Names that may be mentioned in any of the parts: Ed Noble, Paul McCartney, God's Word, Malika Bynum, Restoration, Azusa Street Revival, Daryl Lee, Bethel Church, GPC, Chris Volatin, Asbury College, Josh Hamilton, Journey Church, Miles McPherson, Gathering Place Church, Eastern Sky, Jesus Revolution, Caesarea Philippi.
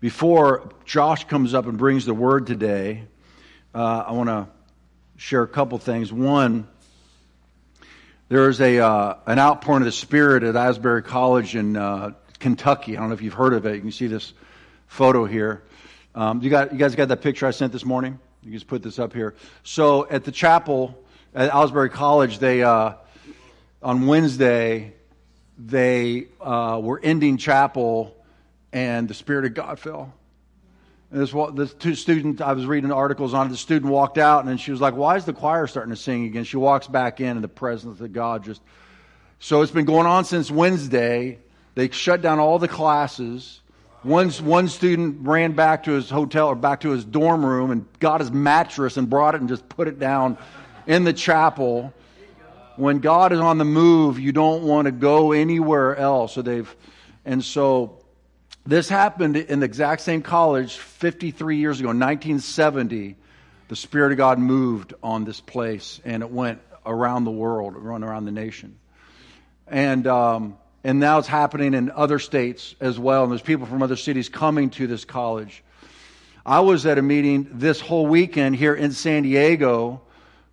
Before Josh comes up and brings the word today, I want to share a couple things. One, there is an outpouring of the Spirit at Asbury College in Kentucky. I don't know if you've heard of it. You can see this photo here. You guys got that picture I sent this morning? You can just put this up here. So at the chapel at Asbury College, they on Wednesday they were ending chapel, and the Spirit of God fell. And this two student, I was reading articles on it, the student walked out, and then she was like, why is the choir starting to sing again? She walks back in, and the presence of God just... So it's been going on since Wednesday. They shut down all the classes. One student ran back to his hotel or back to his dorm room and got his mattress and brought it and just put it down in the chapel. When God is on the move, you don't want to go anywhere else. So this happened in the exact same college 53 years ago, 1970. The Spirit of God moved on this place, and it went around the world, run around the nation. And now it's happening in other states as well, and there's people from other cities coming to this college. I was at a meeting this whole weekend here in San Diego.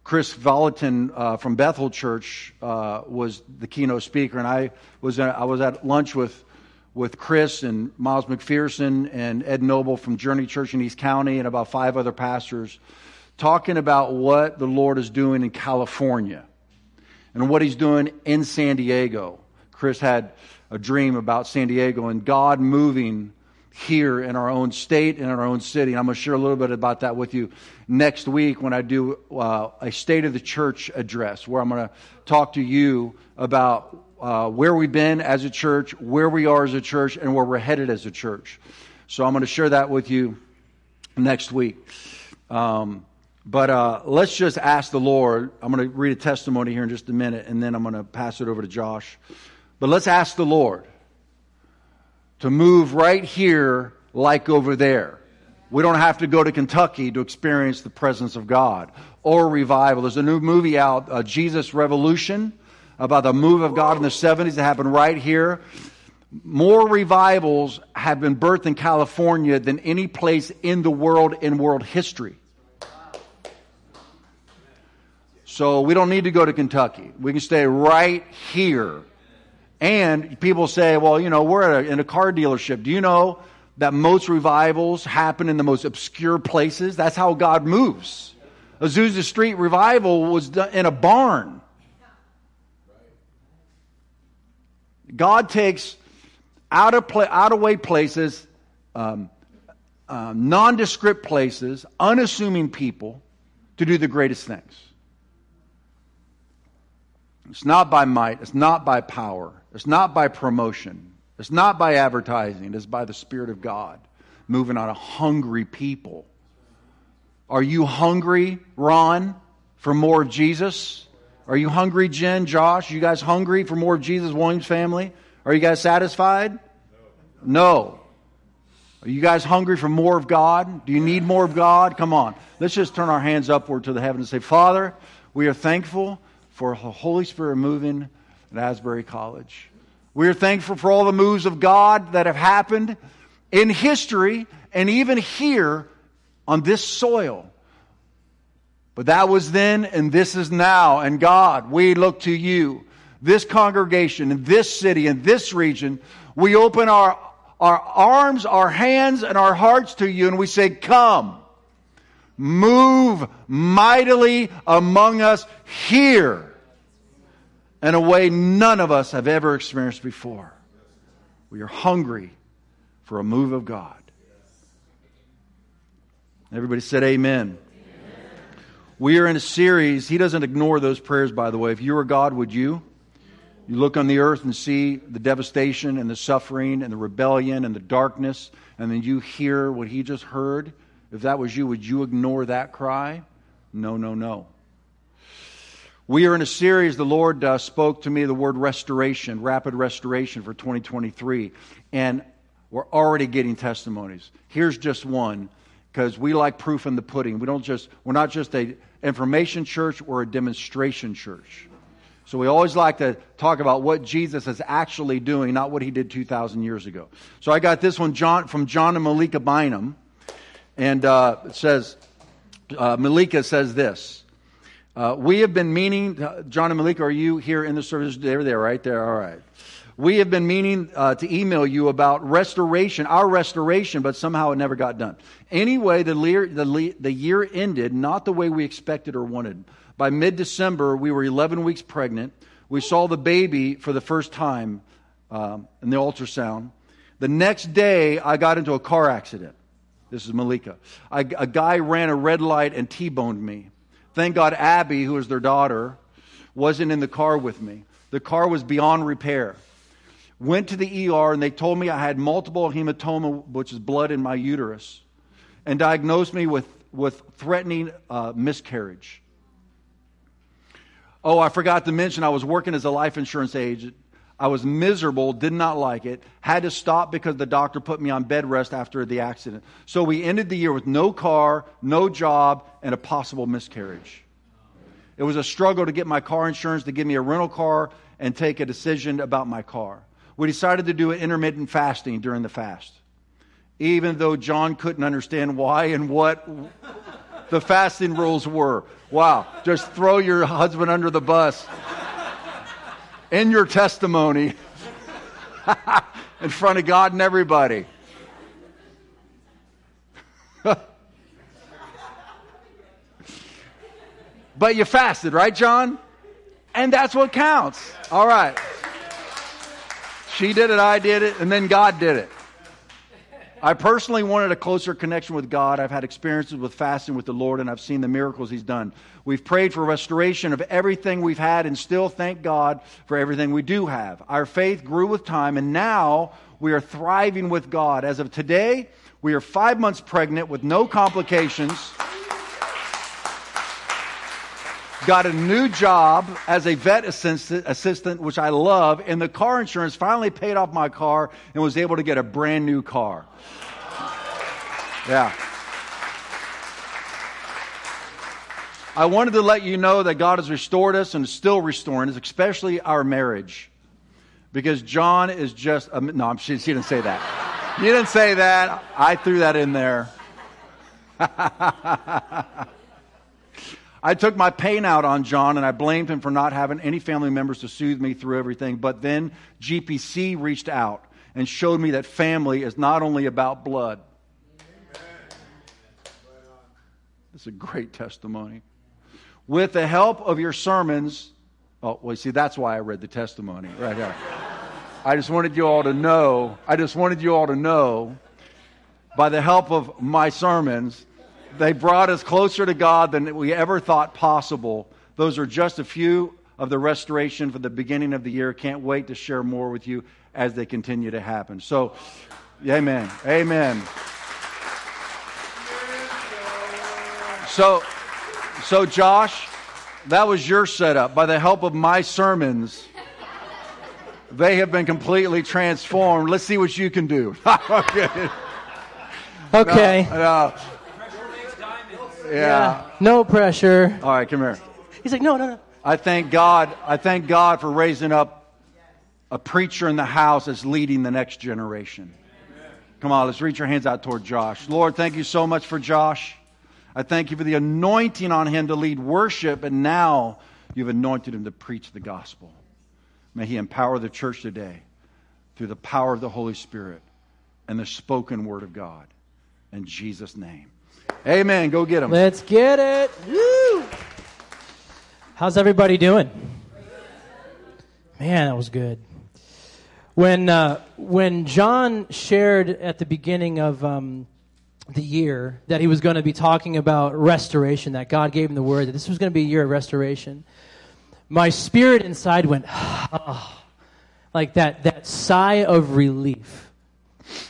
Chris Volatin from Bethel Church was the keynote speaker, and I was at lunch with Chris and Miles McPherson and Ed Noble from Journey Church in East County and about 5 other pastors, talking about what the Lord is doing in California and what He's doing in San Diego. Chris had a dream about San Diego and God moving here in our own state and in our own city. And I'm going to share a little bit about that with you next week when I do a State of the Church address, where I'm going to talk to you about where we've been as a church, where we are as a church, and where we're headed as a church. So I'm going to share that with you next week. But let's just ask the Lord. I'm going to read a testimony here in just a minute, and then I'm going to pass it over to Josh. But let's ask the Lord to move right here like over there. We don't have to go to Kentucky to experience the presence of God or revival. There's a new movie out, Jesus Revolution, about the move of God in the 70s that happened right here. More revivals have been birthed in California than any place in the world in world history. So we don't need to go to Kentucky. We can stay right here. And people say, well, you know, we're in a car dealership. Do you know that most revivals happen in the most obscure places? That's how God moves. Azusa Street Revival was in a barn. God takes out-of-way places, nondescript places, unassuming people to do the greatest things. It's not by might. It's not by power. It's not by promotion. It's not by advertising. It's by the Spirit of God moving on a hungry people. Are you hungry, Ron, for more of Jesus? Are you hungry, Jen, Josh? You guys hungry for more of Jesus, Williams family? Are you guys satisfied? No. Are you guys hungry for more of God? Do you need more of God? Come on. Let's just turn our hands upward to the heaven and say, Father, we are thankful for the Holy Spirit moving at Asbury College. We are thankful for all the moves of God that have happened in history and even here on this soil. But that was then, and this is now. And God, we look to you, this congregation, in this city, in this region. We open our arms, our hands, and our hearts to you, and we say, come, move mightily among us here in a way none of us have ever experienced before. We are hungry for a move of God. Everybody said amen. We are in a series. He doesn't ignore those prayers, by the way. If you were God, would you? You look on the earth and see the devastation and the suffering and the rebellion and the darkness, and then you hear what he just heard. If that was you, would you ignore that cry? No, no, no. We are in a series. The Lord spoke to me the word restoration, rapid restoration for 2023. And we're already getting testimonies. Here's just one, because we like proof in the pudding. We're not just a information church, we're a demonstration church. So we always like to talk about what Jesus is actually doing, not what he did 2,000 years ago. So I got this one from John and Malika Bynum. And it says, Malika says this. We have been meaning, John and Malika, are you here in the service? They're there, right there. All right. We have been meaning to email you about restoration, our restoration, but somehow it never got done. Anyway, the year ended not the way we expected or wanted. By mid-December, we were 11 weeks pregnant. We saw the baby for the first time in the ultrasound. The next day, I got into a car accident. This is Malika. A guy ran a red light and T-boned me. Thank God Abby, who is their daughter, wasn't in the car with me. The car was beyond repair. Went to the ER and they told me I had multiple hematoma, which is blood in my uterus, and diagnosed me with threatening miscarriage. Oh, I forgot to mention I was working as a life insurance agent. I was miserable, did not like it, had to stop because the doctor put me on bed rest after the accident. So we ended the year with no car, no job, and a possible miscarriage. It was a struggle to get my car insurance to give me a rental car and take a decision about my car. We decided to do intermittent fasting during the fast. Even though John couldn't understand why and what the fasting rules were. Wow, just throw your husband under the bus in your testimony in front of God and everybody. But you fasted, right, John? And that's what counts. All right. She did it, I did it, and then God did it. I personally wanted a closer connection with God. I've had experiences with fasting with the Lord, and I've seen the miracles He's done. We've prayed for restoration of everything we've had and still thank God for everything we do have. Our faith grew with time, and now we are thriving with God. As of today, we are 5 months pregnant with no complications. Got a new job as a vet assistant, which I love, and the car insurance finally paid off my car and was able to get a brand new car. Yeah. I wanted to let you know that God has restored us and is still restoring us, especially our marriage. Because John is just... No, she didn't say that. You didn't say that. I threw that in there. I took my pain out on John, and I blamed him for not having any family members to soothe me through everything. But then GPC reached out and showed me that family is not only about blood. It's a great testimony. With the help of your sermons... Oh, well, you see, that's why I read the testimony right here. I just wanted you all to know, by the help of my sermons... They brought us closer to God than we ever thought possible. Those are just a few of the restoration for the beginning of the year. Can't wait to share more with you as they continue to happen. So, amen. Amen. So Josh, that was your setup. By the help of my sermons, they have been completely transformed. Let's see what you can do. Okay. No. Yeah. No pressure. All right, come here. He's like, no. I thank God for raising up a preacher in the house that's leading the next generation. Amen. Come on, let's reach our hands out toward Josh. Lord, thank you so much for Josh. I thank you for the anointing on him to lead worship, and now you've anointed him to preach the gospel. May he empower the church today through the power of the Holy Spirit and the spoken word of God. In Jesus' name. Amen. Go get them. Let's get it. Woo! How's everybody doing? Man, that was good. When John shared at the beginning of the year that he was going to be talking about restoration, that God gave him the word that this was going to be a year of restoration, my spirit inside went, oh, like that sigh of relief.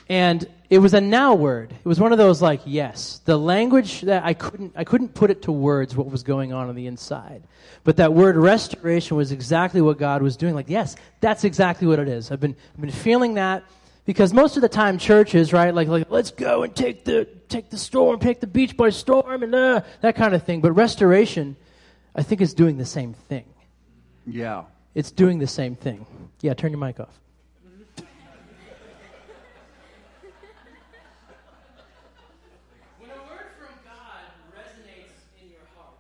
And it was a now word. It was one of those like, yes. The language that I couldn't put it to words what was going on the inside. But that word restoration was exactly what God was doing. Like, yes, that's exactly what it is. I've been feeling that because most of the time churches, right, like let's go and take the beach by storm and that kind of thing. But restoration, I think, is doing the same thing. Yeah. It's doing the same thing. Yeah, turn your mic off. When a word from God resonates in your heart,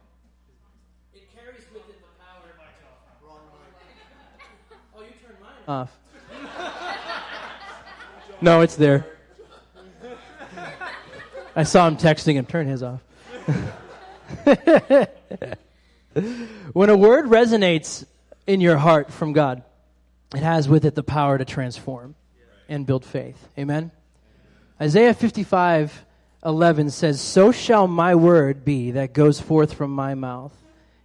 it carries with it the power of God. Wrong mic. Oh, you turned mine off. No, it's there. I saw him texting him, turn his off. When a word resonates in your heart from God, it has with it the power to transform and build faith. Amen? Isaiah 55:11 says, "So shall my word be that goes forth from my mouth.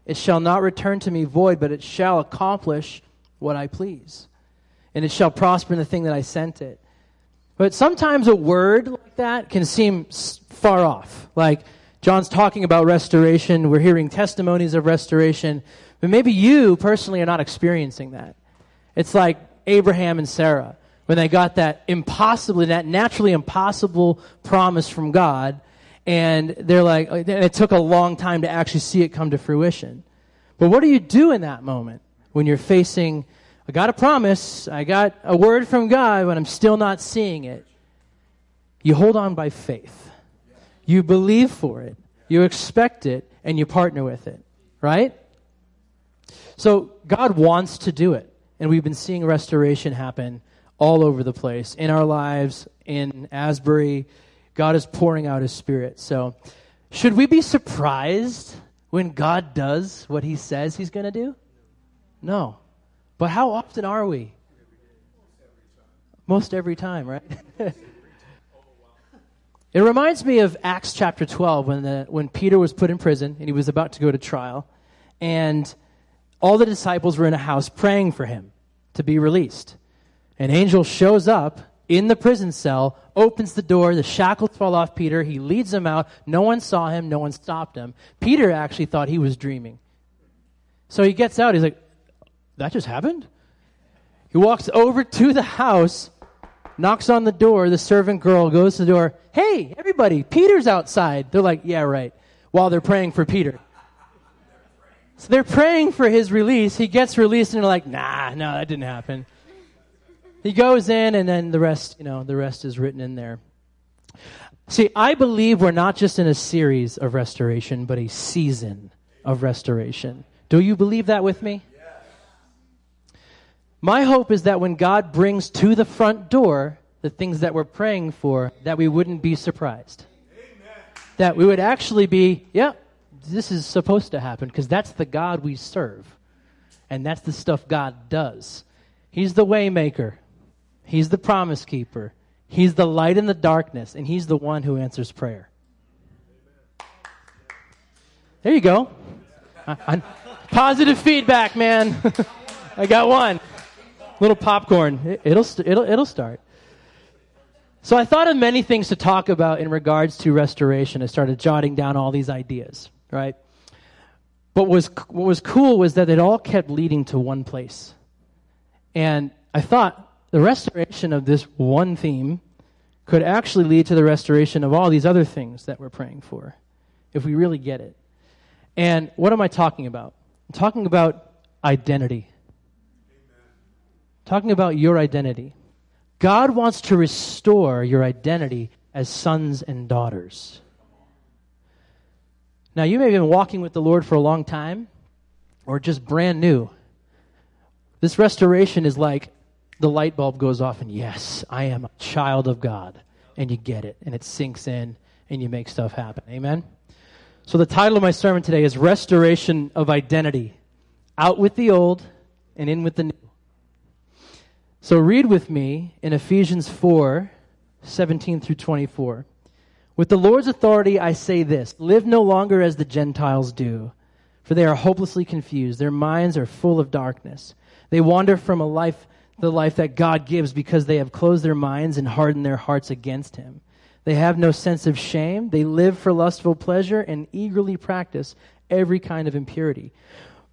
It shall not return to me void, but it shall accomplish what I please. And it shall prosper in the thing that I sent it." But sometimes a word like that can seem far off. Like, John's talking about restoration. We're hearing testimonies of restoration. But maybe you personally are not experiencing that. It's like Abraham and Sarah when they got that naturally impossible promise from God. And they're like, it took a long time to actually see it come to fruition. But what do you do in that moment when you're facing, I got a promise, I got a word from God, but I'm still not seeing it? You hold on by faith. You believe for it, you expect it, and you partner with it, right? So God wants to do it, and we've been seeing restoration happen all over the place, in our lives, in Asbury. God is pouring out His Spirit. So should we be surprised when God does what He says He's going to do? No. But how often are we? Most every time, right? It reminds me of Acts chapter 12 when Peter was put in prison and he was about to go to trial, and all the disciples were in a house praying for him to be released. An angel shows up in the prison cell, opens the door, the shackles fall off Peter, he leads him out. No one saw him, no one stopped him. Peter actually thought he was dreaming. So he gets out, he's like, that just happened? He walks over to the house, knocks on the door, the servant girl goes to the door, "Hey, everybody, Peter's outside." They're like, "Yeah, right," while they're praying for Peter. So they're praying for his release. He gets released, and they're like, "Nah, that didn't happen." He goes in, and then the rest is written in there. See, I believe we're not just in a series of restoration, but a season of restoration. Do you believe that with me? My hope is that when God brings to the front door the things that we're praying for, that we wouldn't be surprised. Amen. That we would actually be, this is supposed to happen, because that's the God we serve. And that's the stuff God does. He's the way maker. He's the promise keeper. He's the light in the darkness, and He's the one who answers prayer. There you go. Positive feedback, man. I got one. Little popcorn. It'll start. So I thought of many things to talk about in regards to restoration. I started jotting down all these ideas, right? But what was cool was that it all kept leading to one place. And I thought the restoration of this one theme could actually lead to the restoration of all these other things that we're praying for, if we really get it. And what am I talking about? I'm talking about identity. Talking about your identity. God wants to restore your identity as sons and daughters. Now, you may have been walking with the Lord for a long time, or just brand new. This restoration is like the light bulb goes off, and yes, I am a child of God. And you get it, and it sinks in, and you make stuff happen. Amen? So the title of my sermon today is Restoration of Identity. Out with the old, and in with the new. So read with me in Ephesians 4:17-24. "With the Lord's authority I say this, live no longer as the Gentiles do, for they are hopelessly confused. Their minds are full of darkness. They wander from the life that God gives because they have closed their minds and hardened their hearts against Him. They have no sense of shame. They live for lustful pleasure and eagerly practice every kind of impurity.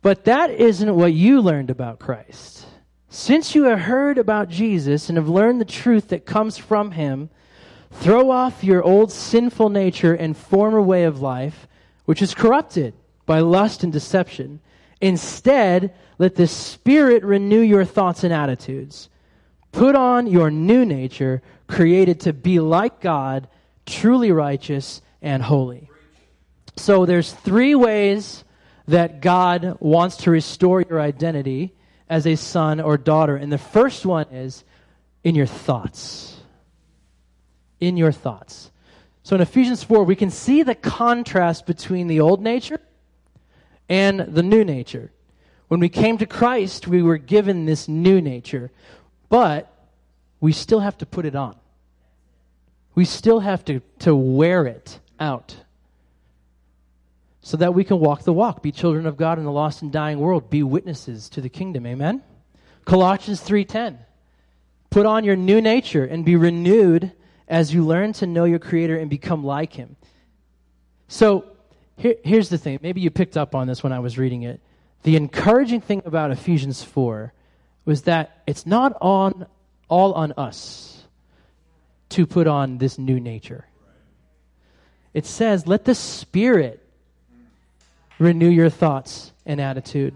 But that isn't what you learned about Christ. Since you have heard about Jesus and have learned the truth that comes from Him, throw off your old sinful nature and former way of life, which is corrupted by lust and deception, Instead, let the Spirit renew your thoughts and attitudes. Put on your new nature, created to be like God, truly righteous and holy. So there's three ways that God wants to restore your identity as a son or daughter. And the first one is in your thoughts. In your thoughts. So in Ephesians 4, we can see the contrast between the old nature and the new nature. When we came to Christ, we were given this new nature, but we still have to put it on. We still have to wear it out so that we can walk the walk, be children of God in the lost and dying world, be witnesses to the kingdom, amen? Colossians 3:10, put on your new nature and be renewed as you learn to know your Creator and become like Him. So here's the thing. Maybe you picked up on this when I was reading it. The encouraging thing about Ephesians 4 was that it's not all on us to put on this new nature. It says, let the Spirit renew your thoughts and attitude.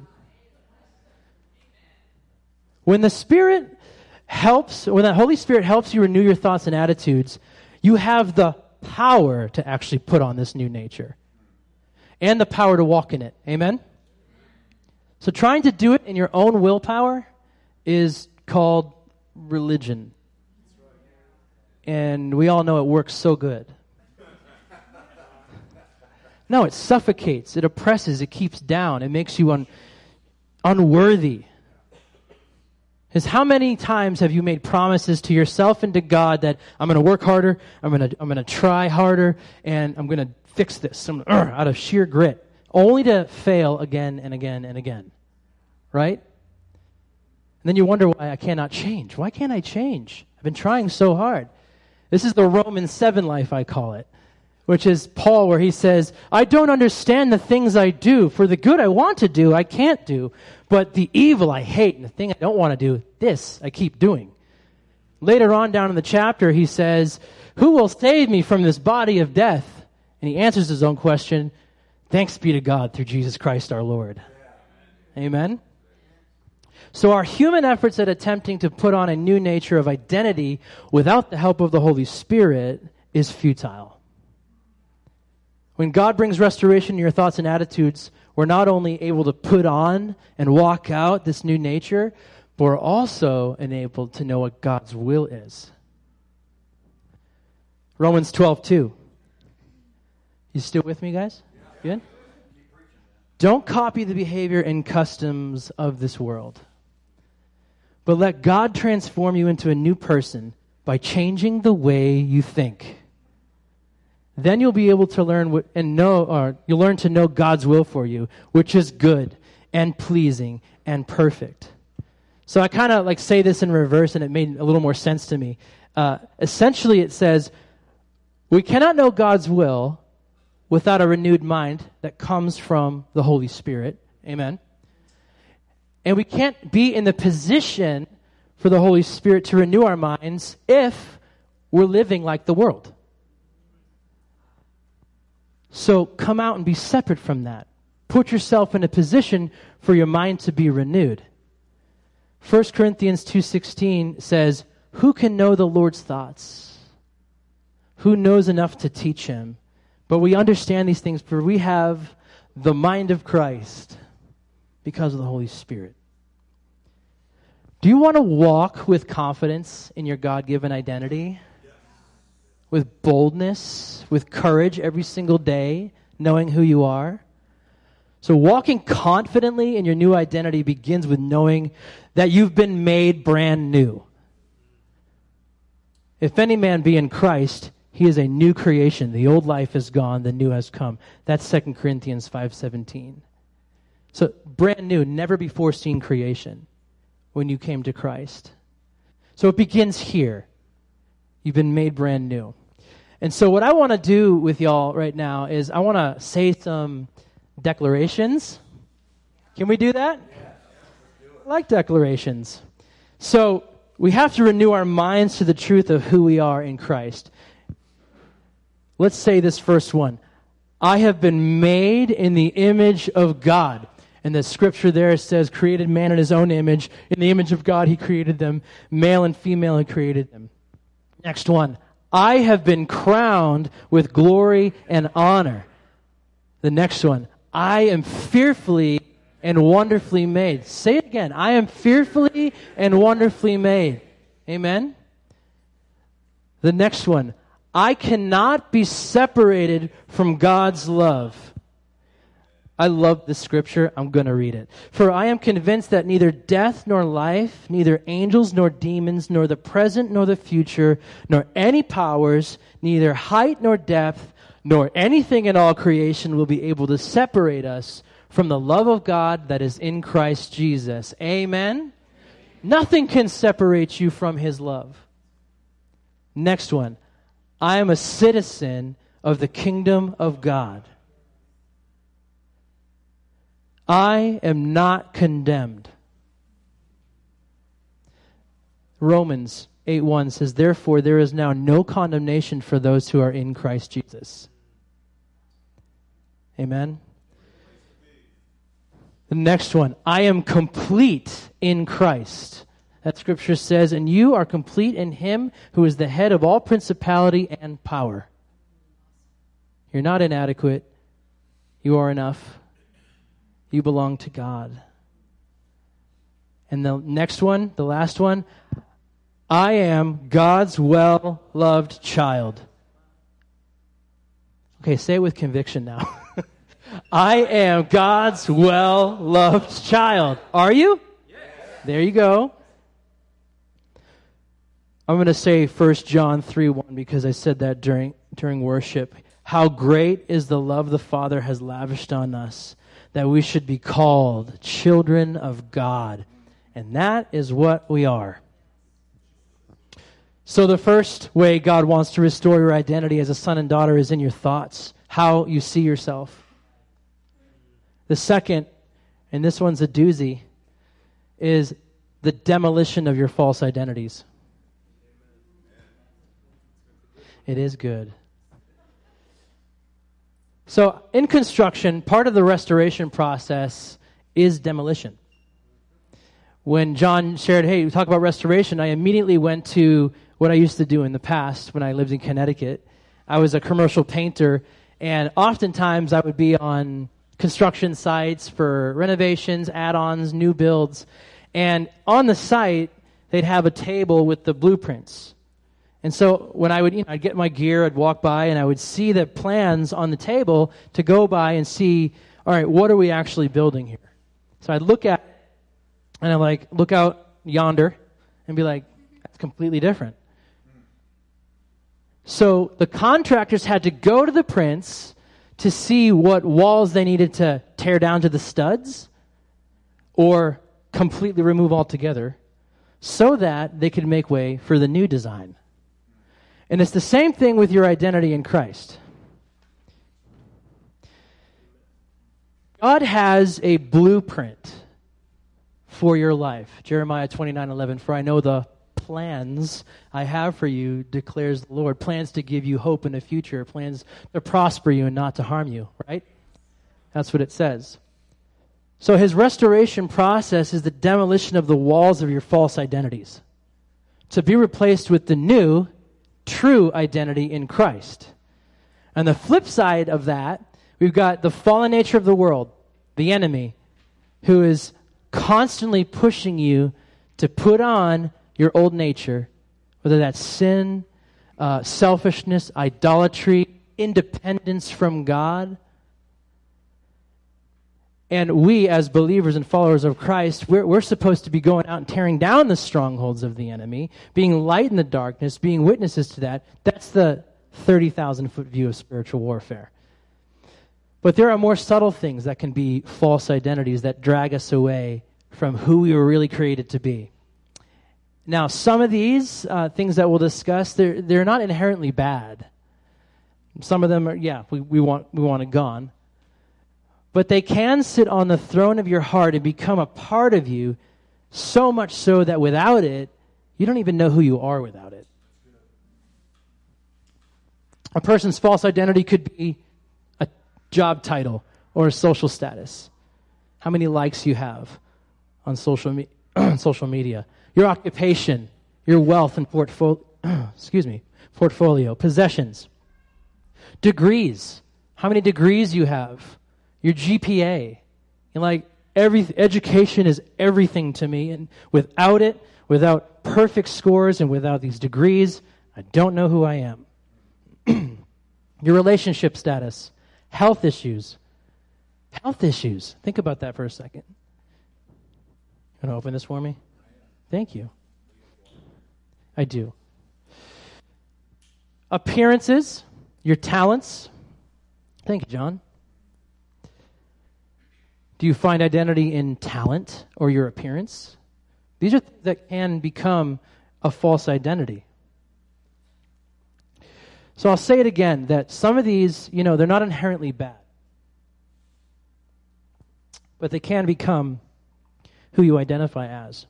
When the Spirit helps, when the Holy Spirit helps you renew your thoughts and attitudes, you have the power to actually put on this new nature and the power to walk in it. Amen? So trying to do it in your own willpower is called religion. And we all know it works so good. No, it suffocates, it oppresses, it keeps down, it makes you unworthy. Because how many times have you made promises to yourself and to God that I'm going to work harder, I'm going to try harder, and I'm going to fix this out of sheer grit, only to fail again and again and again, right? And then you wonder why I cannot change. Why can't I change? I've been trying so hard. This is the Romans 7 life, I call it, which is Paul, where he says, I don't understand the things I do, for the good I want to do, I can't do, but the evil I hate and the thing I don't want to do, this I keep doing. Later on down in the chapter, he says, who will save me from this body of death? And he answers his own question, thanks be to God through Jesus Christ our Lord. Yeah. Amen? So our human efforts at attempting to put on a new nature of identity without the help of the Holy Spirit is futile. When God brings restoration to your thoughts and attitudes, we're not only able to put on and walk out this new nature, but we're also enabled to know what God's will is. Romans 12:2. You still with me, guys? Good? Don't copy the behavior and customs of this world, but let God transform you into a new person by changing the way you think. Then you'll be able to learn to know God's will for you, which is good and pleasing and perfect. So I kind of say this in reverse, and it made a little more sense to me. Essentially, it says, we cannot know God's will without a renewed mind that comes from the Holy Spirit. Amen. And we can't be in the position for the Holy Spirit to renew our minds if we're living like the world. So come out and be separate from that. Put yourself in a position for your mind to be renewed. 1 Corinthians 2:16 says, who can know the Lord's thoughts? Who knows enough to teach him? But we understand these things, for we have the mind of Christ because of the Holy Spirit. Do you want to walk with confidence in your God-given identity? Yes. With boldness, with courage every single day, knowing who you are? So walking confidently in your new identity begins with knowing that you've been made brand new. If any man be in Christ, he is a new creation. The old life is gone. The new has come. That's 2 Corinthians 5:17. So brand new, never before seen creation when you came to Christ. So it begins here. You've been made brand new. And so what I want to do with y'all right now is I want to say some declarations. Can we do that? Yeah. I like declarations. So we have to renew our minds to the truth of who we are in Christ. Let's say this first one. I have been made in the image of God. And the scripture there says, created man in his own image. In the image of God, he created them. Male and female, he created them. Next one. I have been crowned with glory and honor. The next one. I am fearfully and wonderfully made. Say it again. I am fearfully and wonderfully made. Amen? The next one. I cannot be separated from God's love. I love this scripture. I'm going to read it. For I am convinced that neither death nor life, neither angels nor demons, nor the present nor the future, nor any powers, neither height nor depth, nor anything in all creation will be able to separate us from the love of God that is in Christ Jesus. Amen? Amen. Nothing can separate you from his love. Next one. I am a citizen of the kingdom of God. I am not condemned. Romans 8:1 says, therefore, there is now no condemnation for those who are in Christ Jesus. Amen? The next one, I am complete in Christ. That scripture says, and you are complete in him who is the head of all principality and power. You're not inadequate. You are enough. You belong to God. And the next one, the last one, I am God's well-loved child. Okay, say it with conviction now. I am God's well-loved child. Are you? Yes. There you go. I'm going to say 1 John 3:1 because I said that during worship. How great is the love the Father has lavished on us, that we should be called children of God. And that is what we are. So the first way God wants to restore your identity as a son and daughter is in your thoughts, how you see yourself. The second, and this one's a doozy, is the demolition of your false identities. It is good. So in construction, part of the restoration process is demolition. When John shared, hey, we talk about restoration, I immediately went to what I used to do in the past when I lived in Connecticut. I was a commercial painter, and oftentimes I would be on construction sites for renovations, add-ons, new builds. And on the site, they'd have a table with the blueprints. And so when I would, I'd get my gear, I'd walk by, and I would see the plans on the table to go by and see, all right, what are we actually building here? So I'd look at, and I'm like, look out yonder, and be like, that's completely different. So the contractors had to go to the prints to see what walls they needed to tear down to the studs or completely remove altogether so that they could make way for the new design. And it's the same thing with your identity in Christ. God has a blueprint for your life. Jeremiah 29:11, for I know the plans I have for you, declares the Lord. Plans to give you hope in the future. Plans to prosper you and not to harm you, right? That's what it says. So his restoration process is the demolition of the walls of your false identities to be replaced with the new, true identity in Christ. And the flip side of that, we've got the fallen nature of the world, the enemy, who is constantly pushing you to put on your old nature, whether that's sin, selfishness, idolatry, independence from God. And we, as believers and followers of Christ, we're supposed to be going out and tearing down the strongholds of the enemy, being light in the darkness, being witnesses to that. That's the 30,000-foot view of spiritual warfare. But there are more subtle things that can be false identities that drag us away from who we were really created to be. Now, some of these things that we'll discuss, they're not inherently bad. Some of them are, we want it gone. But they can sit on the throne of your heart and become a part of you, so much so that without it, you don't even know who you are without it. A person's false identity could be a job title or a social status. how many likes you have on social media, your occupation, your wealth and portfolio, possessions, degrees, how many degrees you have, your GPA. And like education is everything to me, and without it, without perfect scores and without these degrees, I don't know who I am. Your relationship status, health issues. Health issues. Think about that for a second. You want to open this for me? Thank you. I do. Appearances, your talents. Thank you, John. Do you find identity in talent or your appearance? These are things that can become a false identity. So I'll say it again, that some of these, they're not inherently bad. But they can become who you identify as.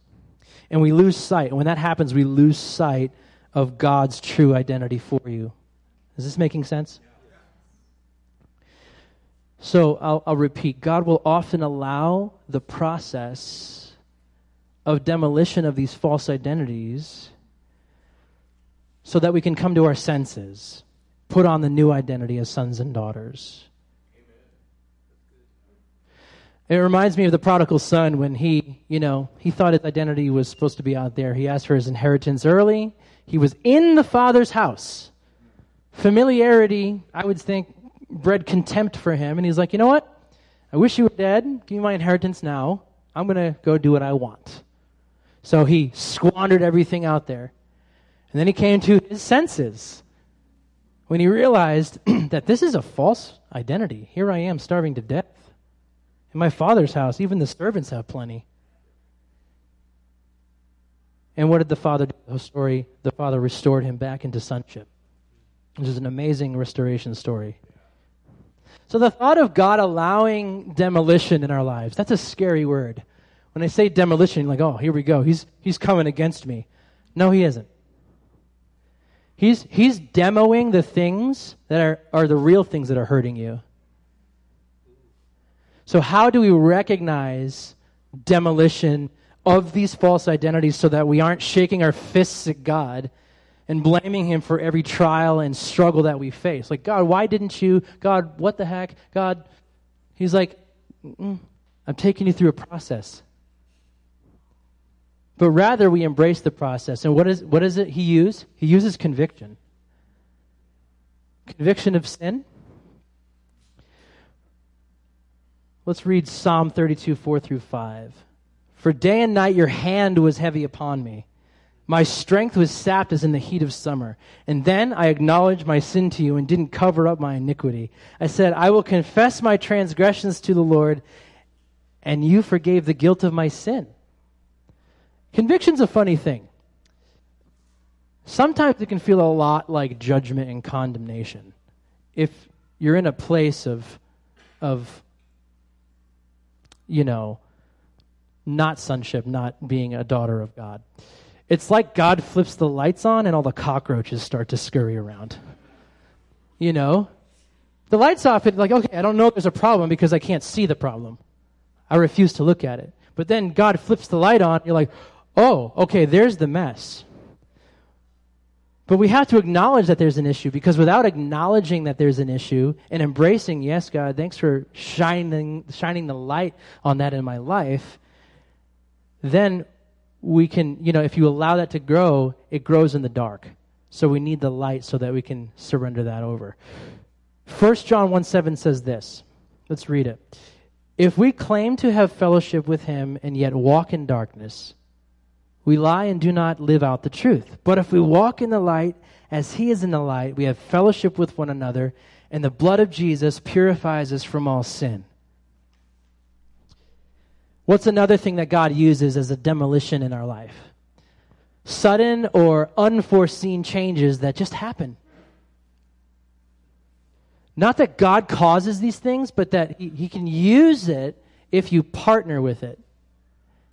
And we lose sight. And when that happens, we lose sight of God's true identity for you. Is this making sense? So I'll repeat. God will often allow the process of demolition of these false identities so that we can come to our senses, put on the new identity as sons and daughters. It reminds me of the prodigal son when he thought his identity was supposed to be out there. He asked for his inheritance early. He was in the father's house. Familiarity, I would think, bred contempt for him. And he's like, you know what? I wish you were dead. Give me my inheritance now. I'm going to go do what I want. So he squandered everything out there. And then he came to his senses when he realized that this is a false identity. Here I am starving to death. In my father's house, even the servants have plenty. And what did the father do? The story, the father restored him back into sonship, which is an amazing restoration story. So the thought of God allowing demolition in our lives, that's a scary word. When I say demolition, you're like, oh, here we go. He's coming against me. No, he isn't. He's demoing the things that are the real things that are hurting you. So how do we recognize demolition of these false identities so that we aren't shaking our fists at God and blaming him for every trial and struggle that we face? Like, God, why didn't you? God, what the heck? God, he's like, I'm taking you through a process. But rather we embrace the process. And what is it he used? He uses conviction. Conviction of sin. Let's read Psalm 32, 4 through 5. For day and night your hand was heavy upon me. My strength was sapped as in the heat of summer. And then I acknowledged my sin to you and didn't cover up my iniquity. I said, I will confess my transgressions to the Lord, and you forgave the guilt of my sin. Conviction's a funny thing. Sometimes it can feel a lot like judgment and condemnation. If you're in a place of not sonship, not being a daughter of God. It's like God flips the lights on and all the cockroaches start to scurry around. The lights off, it's like, okay, I don't know if there's a problem because I can't see the problem. I refuse to look at it. But then God flips the light on, you're like, oh, okay, there's the mess. But we have to acknowledge that there's an issue, because without acknowledging that there's an issue and embracing, yes, God, thanks for shining the light on that in my life, then we can, if you allow that to grow, it grows in the dark. So we need the light so that we can surrender that over. 1 John 1:7 says this. Let's read it. If we claim to have fellowship with him and yet walk in darkness, we lie and do not live out the truth. But if we walk in the light as he is in the light, we have fellowship with one another, and the blood of Jesus purifies us from all sin. What's another thing that God uses as a demolition in our life? Sudden or unforeseen changes that just happen. Not that God causes these things, but that he can use it if you partner with it.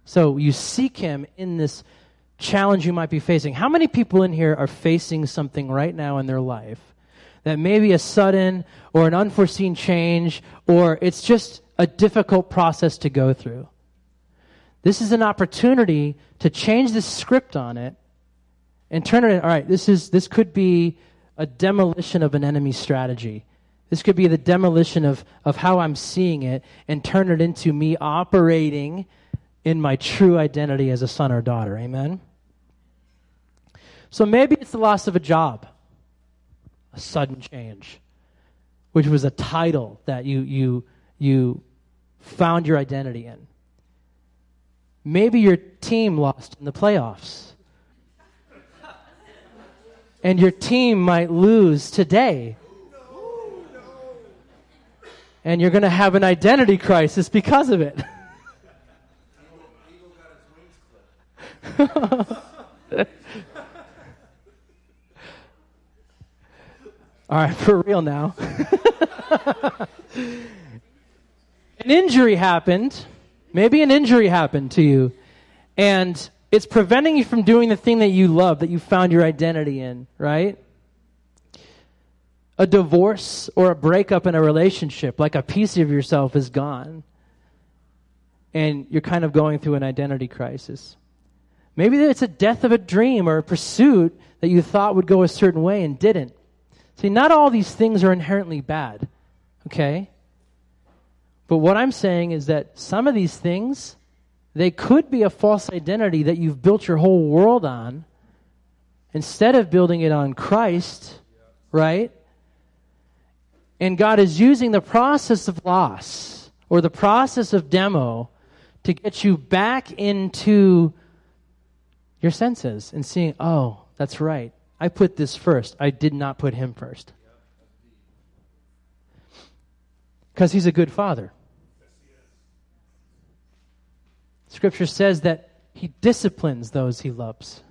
So you seek him in this challenge you might be facing. How many people in here are facing something right now in their life that maybe a sudden or an unforeseen change, or it's just a difficult process to go through. This is an opportunity to change the script on it and turn it in. All right, this could be a demolition of an enemy strategy. This could be the demolition of how I'm seeing it and turn it into me operating in my true identity as a son or daughter. Amen? So maybe it's the loss of a job, a sudden change, which was a title that you found your identity in. Maybe your team lost in the playoffs. And your team might lose today. And you're going to have an identity crisis because of it. All right, for real now. An injury happened. Maybe an injury happened to you. And it's preventing you from doing the thing that you love, that you found your identity in, right? A divorce or a breakup in a relationship, like a piece of yourself is gone. And you're kind of going through an identity crisis. Maybe it's a death of a dream or a pursuit that you thought would go a certain way and didn't. See, not all these things are inherently bad, okay? But what I'm saying is that some of these things, they could be a false identity that you've built your whole world on instead of building it on Christ, right? And God is using the process of loss or the process of demo to get you back into your senses and seeing, oh, that's right. I put this first. I did not put him first. Because he's a good father. Scripture says that he disciplines those he loves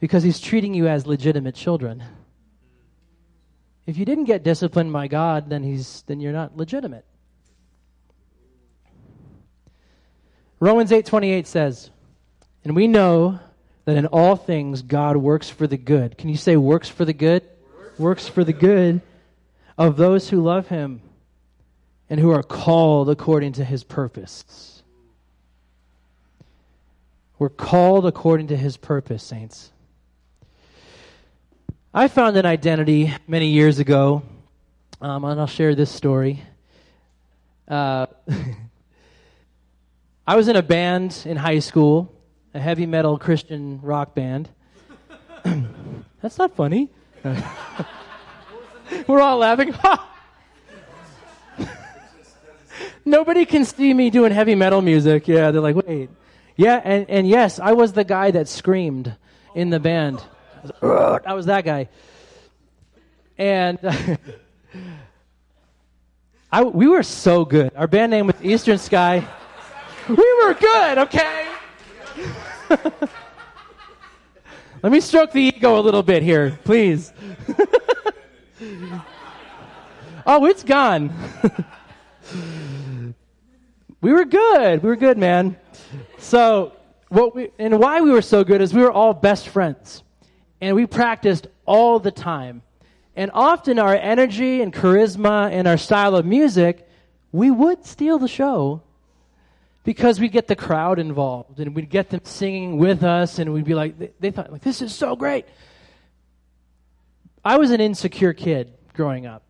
because he's treating you as legitimate children. If you didn't get disciplined by God, then you're not legitimate. Romans 8:28 says, and we know that in all things God works for the good. Can you say works for the good? Works for the good of those who love him and who are called according to his purpose. We're called according to his purpose, saints. I found an identity many years ago, and I'll share this story. I was in a band in high school, a heavy metal Christian rock band. That's not funny. We're all laughing. Nobody can see me doing heavy metal music. Yeah, they're like, wait. Yeah, and yes, I was the guy that screamed in the band. I was that guy. And we were so good. Our band name was Eastern Sky. We were good, okay? Let me stroke the ego a little bit here, please. Oh, it's gone. We were good. We were good, man. So why we were so good is we were all best friends. And we practiced all the time. And often our energy and charisma and our style of music, we would steal the show because we'd get the crowd involved and we'd get them singing with us and we'd be like, they thought, like, this is so great. I was an insecure kid growing up.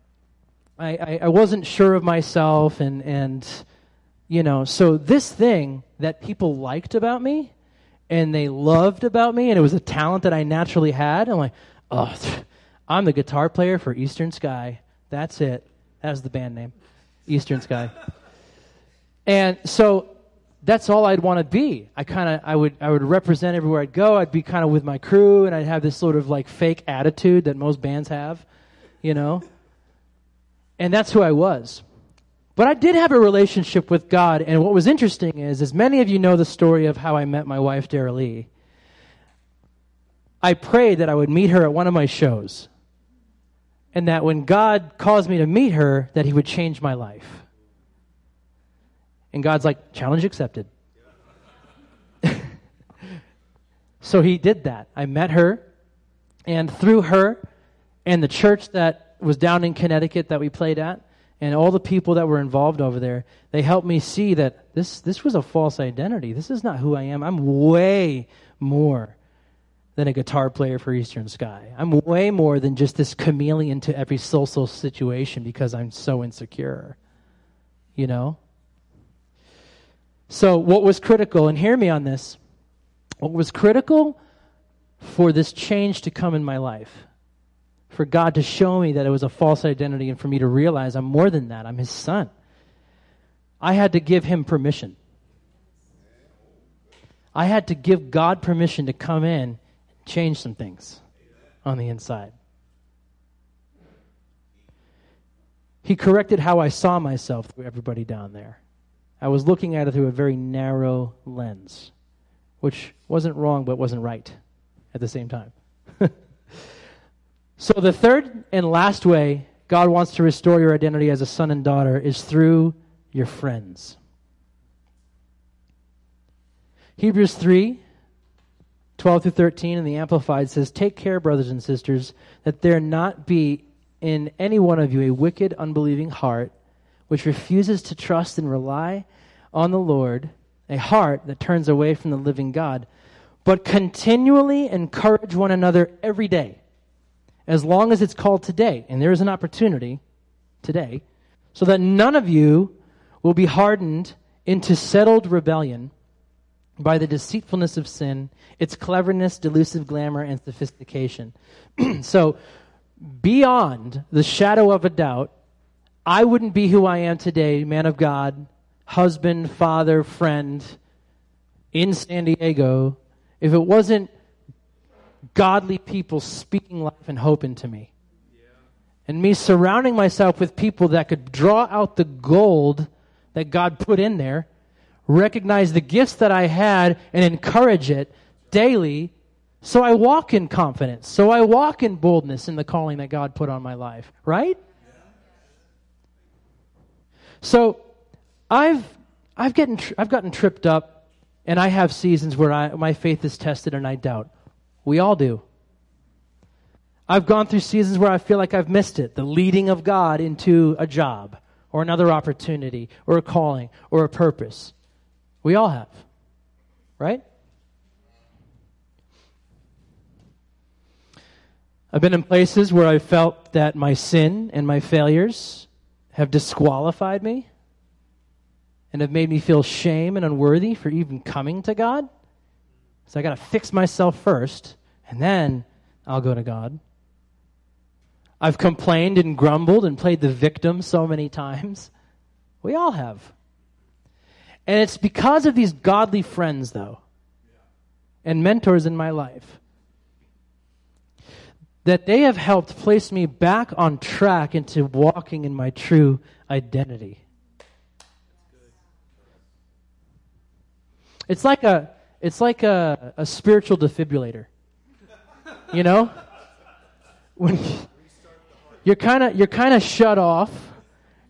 I wasn't sure of myself and you know, so this thing that people liked about me and they loved about me, and it was a talent that I naturally had. I'm like, oh, I'm the guitar player for Eastern Sky. That's it. That was the band name, Eastern Sky. And so that's all I'd want to be. I would represent everywhere I'd go. I'd be kind of with my crew, and I'd have this sort of like fake attitude that most bands have, you know. And that's who I was. But I did have a relationship with God, and what was interesting is many of you know the story of how I met my wife, Daryl Lee. I prayed that I would meet her at one of my shows, and that when God calls me to meet her, that he would change my life. And God's like, challenge accepted. So he did that. I met her, and through her, and the church that was down in Connecticut that we played at, and all the people that were involved over there, they helped me see that this was a false identity. This is not who I am. I'm way more than a guitar player for Eastern Sky. I'm way more than just this chameleon to every social situation because I'm so insecure, you know? So what was critical, and hear me on this, what was critical for this change to come in my life, for God to show me that it was a false identity and for me to realize I'm more than that, I'm his son, I had to give him permission. I had to give God permission to come in and change some things on the inside. He corrected how I saw myself through everybody down there. I was looking at it through a very narrow lens, which wasn't wrong but wasn't right at the same time. So the third and last way God wants to restore your identity as a son and daughter is through your friends. Hebrews 3, 12 through 13 in the Amplified says, "Take care, brothers and sisters, that there not be in any one of you a wicked, unbelieving heart which refuses to trust and rely on the Lord, a heart that turns away from the living God, but continually encourage one another every day, as long as it's called today," and there is an opportunity today, "so that none of you will be hardened into settled rebellion by the deceitfulness of sin, its cleverness, delusive glamour, and sophistication." So, beyond the shadow of a doubt, I wouldn't be who I am today, man of God, husband, father, friend, in San Diego, if it wasn't godly people speaking life and hope into me. Yeah. And me surrounding myself with people that could draw out the gold that God put in there, recognize the gifts that I had, and encourage it daily so I walk in confidence, so I walk in boldness in the calling that God put on my life, right? Yeah. So I've gotten tripped up, and I have seasons where my faith is tested and I doubt. We all do. I've gone through seasons where I feel like I've missed it, the leading of God into a job or another opportunity or a calling or a purpose. We all have, right? I've been in places where I felt that my sin and my failures have disqualified me and have made me feel shame and unworthy for even coming to God. So I got to fix myself first, and then I'll go to God. I've complained and grumbled and played the victim so many times. We all have. And it's because of these godly friends, though, and mentors in my life, that they have helped place me back on track into walking in my true identity. It's like a spiritual defibrillator, you know? When you're kind of shut off,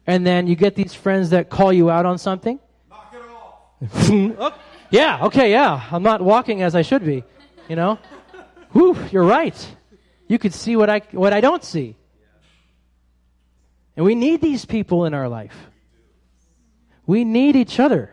and then you get these friends that call you out on something. Knock it off. Yeah, okay, yeah. I'm not walking as I should be, you know? Whew, you're right. You could see what I don't see. And we need these people in our life. We need each other.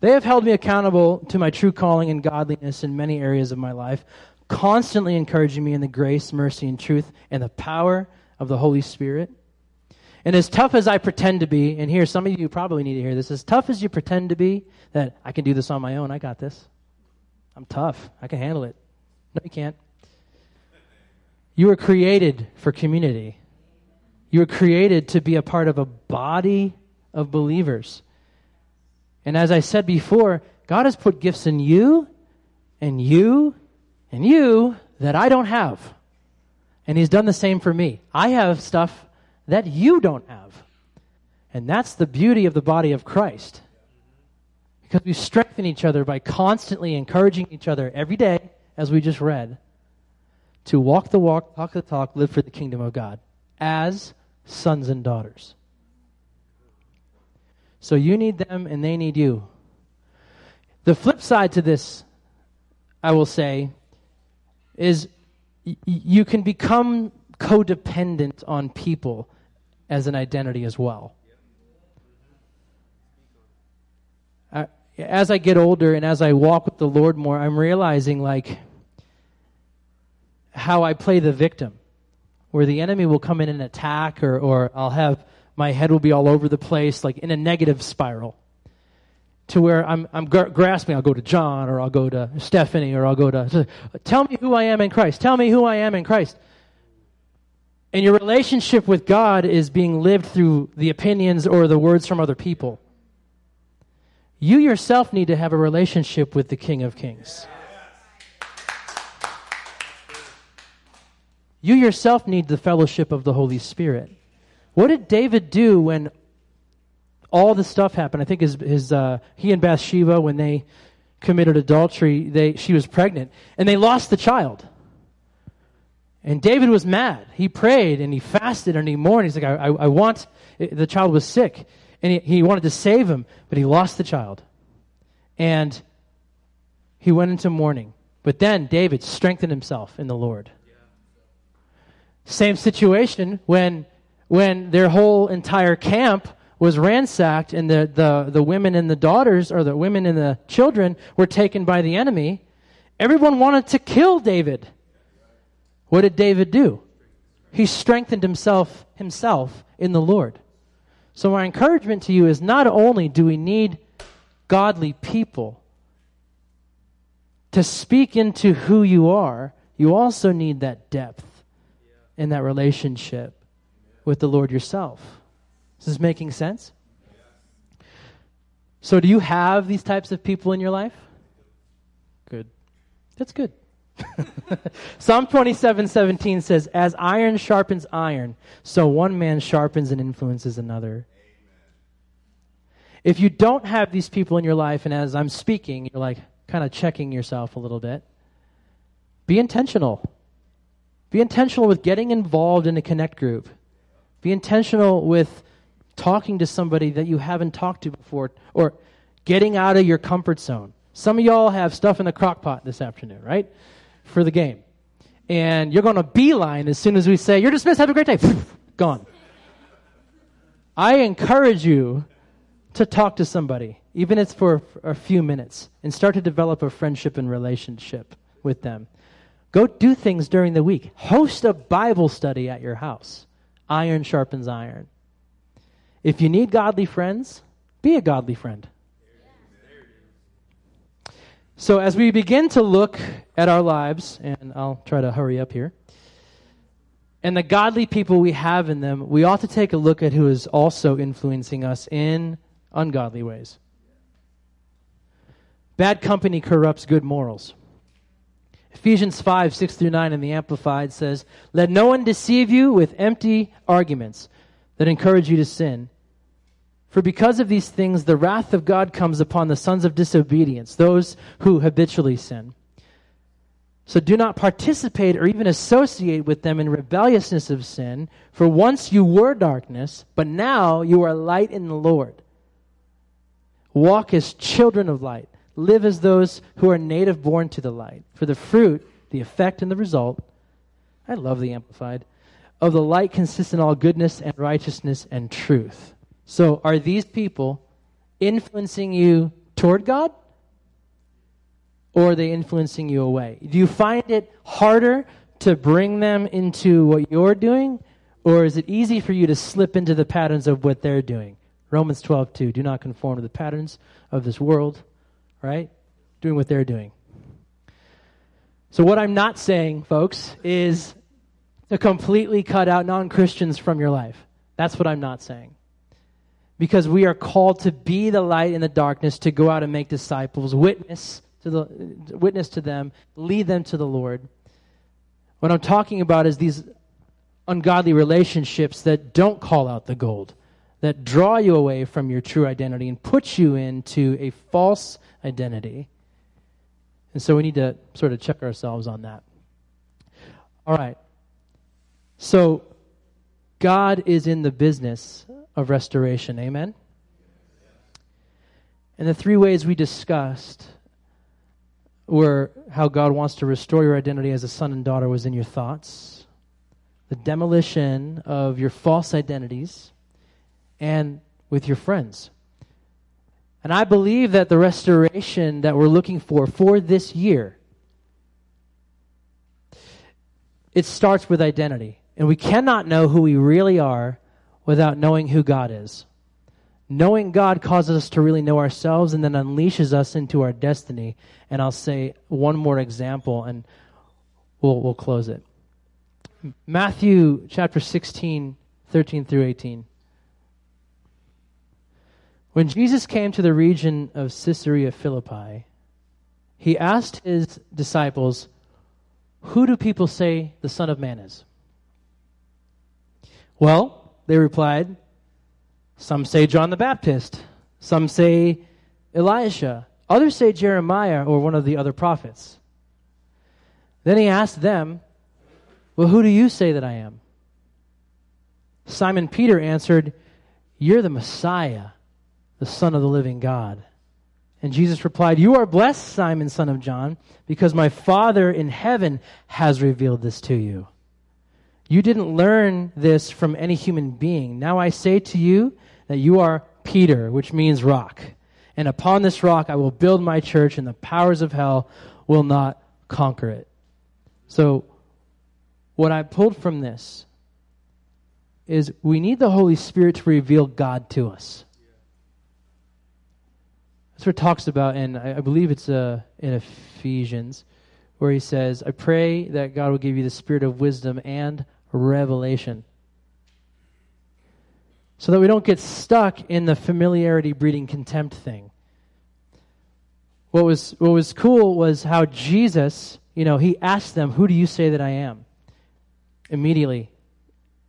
They have held me accountable to my true calling and godliness in many areas of my life, constantly encouraging me in the grace, mercy, and truth, and the power of the Holy Spirit. And as tough as I pretend to be, and here, some of you probably need to hear this, as tough as you pretend to be, that I can do this on my own, I got this. I'm tough. I can handle it. No, you can't. You were created for community. You were created to be a part of a body of believers. And as I said before, God has put gifts in you, and you, and you that I don't have. And he's done the same for me. I have stuff that you don't have. And that's the beauty of the body of Christ. Because we strengthen each other by constantly encouraging each other every day, as we just read, to walk the walk, talk the talk, live for the kingdom of God as sons and daughters. So you need them and they need you. The flip side to this, I will say, is you can become codependent on people as an identity as well. As I get older and as I walk with the Lord more, I'm realizing like how I play the victim, where the enemy will come in and attack, or I'll have, my head will be all over the place, like in a negative spiral, to where I'm grasping. I'll go to John, or I'll go to Stephanie, or I'll go to, tell me who I am in Christ. Tell me who I am in Christ. And your relationship with God is being lived through the opinions or the words from other people. You yourself need to have a relationship with the King of Kings. You yourself need the fellowship of the Holy Spirit. What did David do when all this stuff happened? I think he and Bathsheba, when they committed adultery, she was pregnant, and they lost the child. And David was mad. He prayed, and he fasted, and he mourned. He's like, I want... The child was sick, and he wanted to save him, but he lost the child. And he went into mourning. But then David strengthened himself in the Lord. Yeah. Same situation when their whole entire camp was ransacked, and the women and the daughters, or the women and the children, were taken by the enemy. Everyone wanted to kill David. What did David do? He strengthened himself in the Lord. So my encouragement to you is, not only do we need godly people to speak into who you are, you also need that depth in that relationship with the Lord yourself. Is this making sense? So do you have these types of people in your life? Good. That's good. Psalm 27:17 says, as iron sharpens iron, so one man sharpens and influences another. Amen. If you don't have these people in your life, and as I'm speaking, you're like kind of checking yourself a little bit, be intentional. Be intentional with getting involved in a connect group. Be intentional with talking to somebody that you haven't talked to before, or getting out of your comfort zone. Some of y'all have stuff in the crock pot this afternoon, right? For the game. And you're going to beeline as soon as we say, you're dismissed, have a great day. Gone. I encourage you to talk to somebody, even if it's for a few minutes, and start to develop a friendship and relationship with them. Go do things during the week. Host a Bible study at your house. Iron sharpens iron. If you need godly friends, be a godly friend. So as we begin to look at our lives, and I'll try to hurry up here, and the godly people we have in them, we ought to take a look at who is also influencing us in ungodly ways. Bad company corrupts good morals. Ephesians 5:6-9 in the Amplified says, let no one deceive you with empty arguments that encourage you to sin. For because of these things, the wrath of God comes upon the sons of disobedience, those who habitually sin. So do not participate or even associate with them in rebelliousness of sin, for once you were darkness, but now you are light in the Lord. Walk as children of light. Live as those who are native born to the light. For the fruit, the effect, and the result, I love the Amplified, of the light consists in all goodness and righteousness and truth. So are these people influencing you toward God, or are they influencing you away? Do you find it harder to bring them into what you're doing, or is it easy for you to slip into the patterns of what they're doing? Romans 12:2, do not conform to the patterns of this world, right? Doing what they're doing. So what I'm not saying, folks, is to completely cut out non-Christians from your life. That's what I'm not saying. Because we are called to be the light in the darkness, to go out and make disciples, witness to them, lead them to the Lord. What I'm talking about is these ungodly relationships that don't call out the gold, that draw you away from your true identity and put you into a false identity. And so we need to sort of check ourselves on that. All right. So God is in the business of restoration. Amen? And the three ways we discussed or how God wants to restore your identity as a son and daughter was in your thoughts, the demolition of your false identities, and with your friends. And I believe that the restoration that we're looking for this year, it starts with identity. And we cannot know who we really are without knowing who God is. Knowing God causes us to really know ourselves and then unleashes us into our destiny. And I'll say one more example and we'll close it. Matthew chapter 16, 13 through 18. When Jesus came to the region of Caesarea Philippi, he asked his disciples, "Who do people say the Son of Man is?" Well, they replied, "Some say John the Baptist, some say Elisha, others say Jeremiah or one of the other prophets." Then he asked them, "Well, who do you say that I am?" Simon Peter answered, "You're the Messiah, the Son of the living God." And Jesus replied, "You are blessed, Simon, son of John, because my Father in heaven has revealed this to you. You didn't learn this from any human being. Now I say to you that you are Peter," which means rock. "And upon this rock I will build my church, and the powers of hell will not conquer it." So what I pulled from this is we need the Holy Spirit to reveal God to us. That's what it talks about, and I believe it's in Ephesians, where he says, "I pray that God will give you the spirit of wisdom and revelation," so that we don't get stuck in the familiarity breeding contempt thing. What was cool was how Jesus, he asked them, "Who do you say that I am?" Immediately,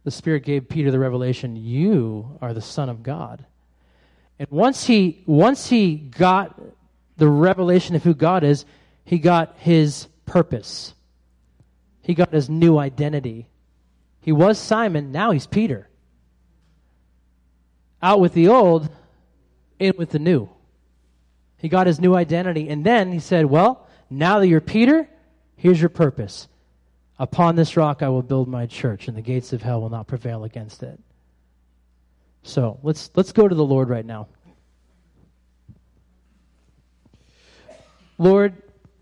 the Spirit gave Peter the revelation, "You are the Son of God." And once he got the revelation of who God is, he got his purpose. He got his new identity. He was Simon, now he's Peter. Out with the old, in with the new. He got his new identity, and then he said, "Well, now that you're Peter, here's your purpose. Upon this rock I will build my church, and the gates of hell will not prevail against it." So let's go to the Lord right now. Lord,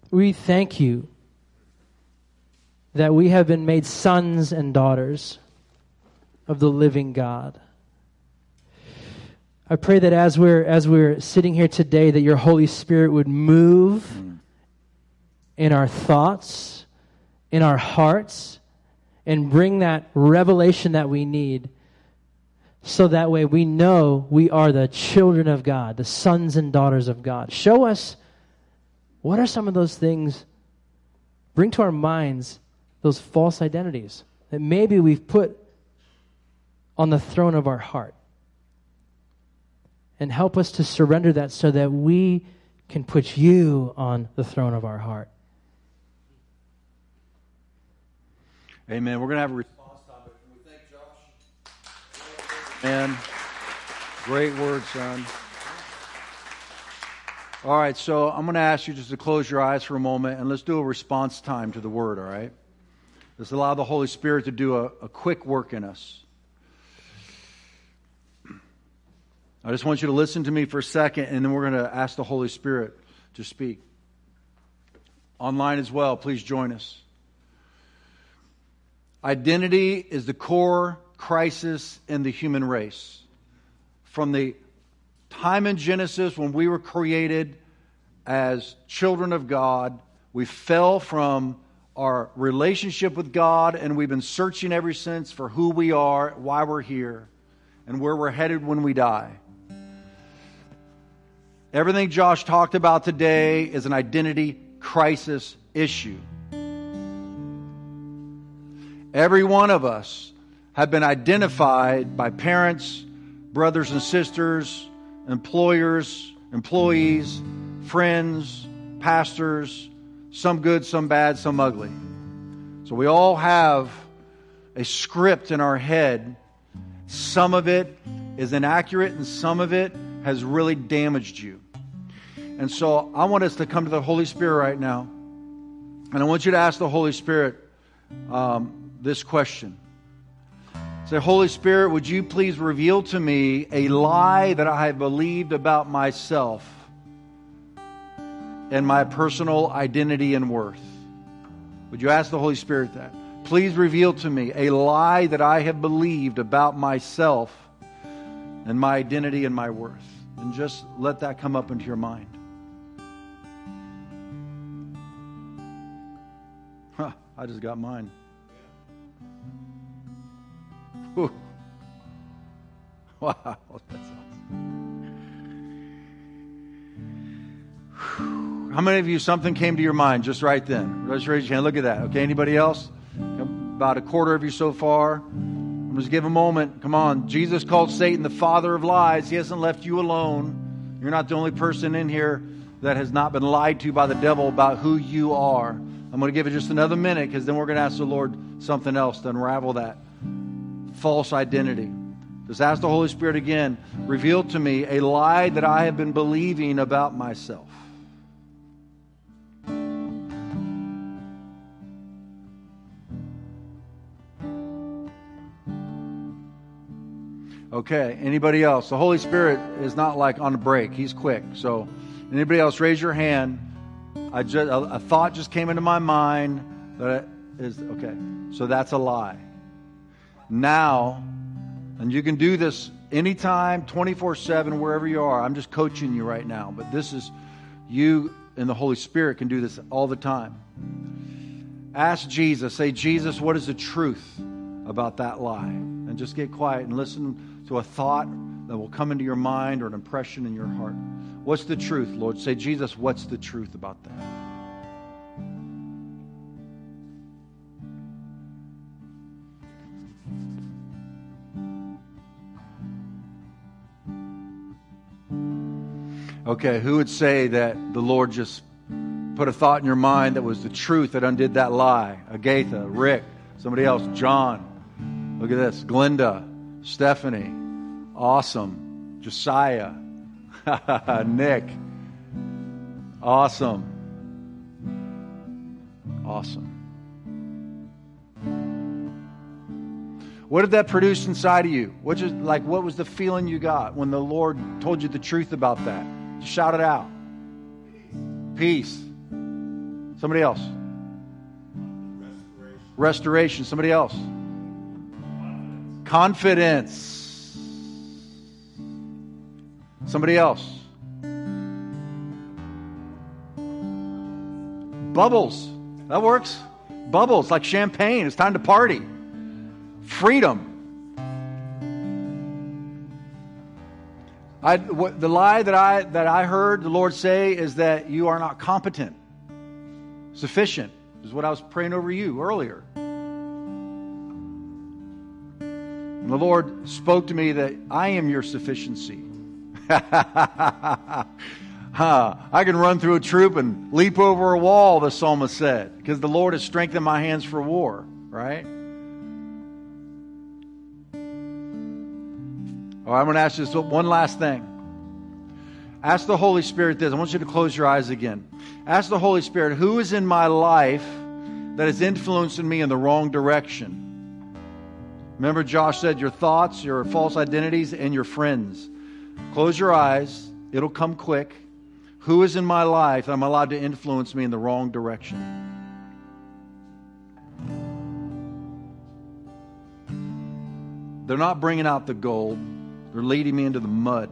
we thank you that we have been made sons and daughters of the living God. I pray that as we're sitting here today, that your Holy Spirit would move in our thoughts, in our hearts, and bring that revelation that we need. So that way we know we are the children of God, the sons and daughters of God. Show us what are some of those things. Bring to our minds those false identities that maybe we've put on the throne of our heart. And help us to surrender that so that we can put you on the throne of our heart. Amen. We're going to have a man, great word, son. All right, so I'm going to ask you just to close your eyes for a moment, and let's do a response time to the word, all right? Let's allow the Holy Spirit to do a quick work in us. I just want you to listen to me for a second, and then we're going to ask the Holy Spirit to speak. Online as well, please join us. Identity is the core crisis in the human race. From the time in Genesis when we were created as children of God, we fell from our relationship with God, and we've been searching ever since for who we are, why we're here, and where we're headed when we die. Everything Josh talked about today is an identity crisis issue. Every one of us have been identified by parents, brothers and sisters, employers, employees, friends, pastors, some good, some bad, some ugly. So we all have a script in our head. Some of it is inaccurate, and some of it has really damaged you. And so I want us to come to the Holy Spirit right now. And I want you to ask the Holy Spirit this question. Say, Holy Spirit, would you please reveal to me a lie that I have believed about myself and my personal identity and worth? Would you ask the Holy Spirit that? Please reveal to me a lie that I have believed about myself and my identity and my worth. And just let that come up into your mind. Huh, I just got mine. Whew. Wow, that's awesome. Whew. How many of you, something came to your mind just right then? Just raise your hand. Look at that. Okay, anybody else? About a quarter of you so far. Just give a moment. Come on. Jesus called Satan the father of lies. He hasn't left you alone. You're not the only person in here that has not been lied to by the devil about who you are. I'm going to give it just another minute, because then we're going to ask the Lord something else to unravel that false identity. Just ask the Holy Spirit again. Reveal to me a lie that I have been believing about myself. Okay, anybody else? The Holy Spirit is not like on a break. He's quick. So anybody else, raise your hand. A thought just came into my mind. Okay, so that's a lie. Now, and you can do this anytime, 24/7, wherever you are. I'm just coaching you right now. But this is, you and the Holy Spirit can do this all the time. Ask Jesus. Say, Jesus, what is the truth about that lie? And just get quiet and listen to a thought that will come into your mind or an impression in your heart. What's the truth, Lord? Say, Jesus, what's the truth about that? Okay, who would say that the Lord just put a thought in your mind that was the truth that undid that lie? Agatha, Rick, somebody else, John. Look at this. Glenda, Stephanie, awesome. Josiah, Nick, awesome. What did that produce inside of you? What was the feeling you got when the Lord told you the truth about that? Shout it out. Peace. Somebody else. Restoration. Somebody else. Confidence. Somebody else. Bubbles. That works. Bubbles like champagne. It's time to party. Freedom. The lie that I heard the Lord say is that you are not competent. Sufficient is what I was praying over you earlier. And the Lord spoke to me that I am your sufficiency. I can run through a troop and leap over a wall, the psalmist said, because the Lord has strengthened my hands for war, right? All right, I'm going to ask you this one last thing. Ask the Holy Spirit this. I want you to close your eyes again. Ask the Holy Spirit, who is in my life that is influencing me in the wrong direction? Remember, Josh said your thoughts, your false identities, and your friends. Close your eyes. It'll come quick. Who is in my life that I'm allowed to influence me in the wrong direction? They're not bringing out the gold. They're leading me into the mud.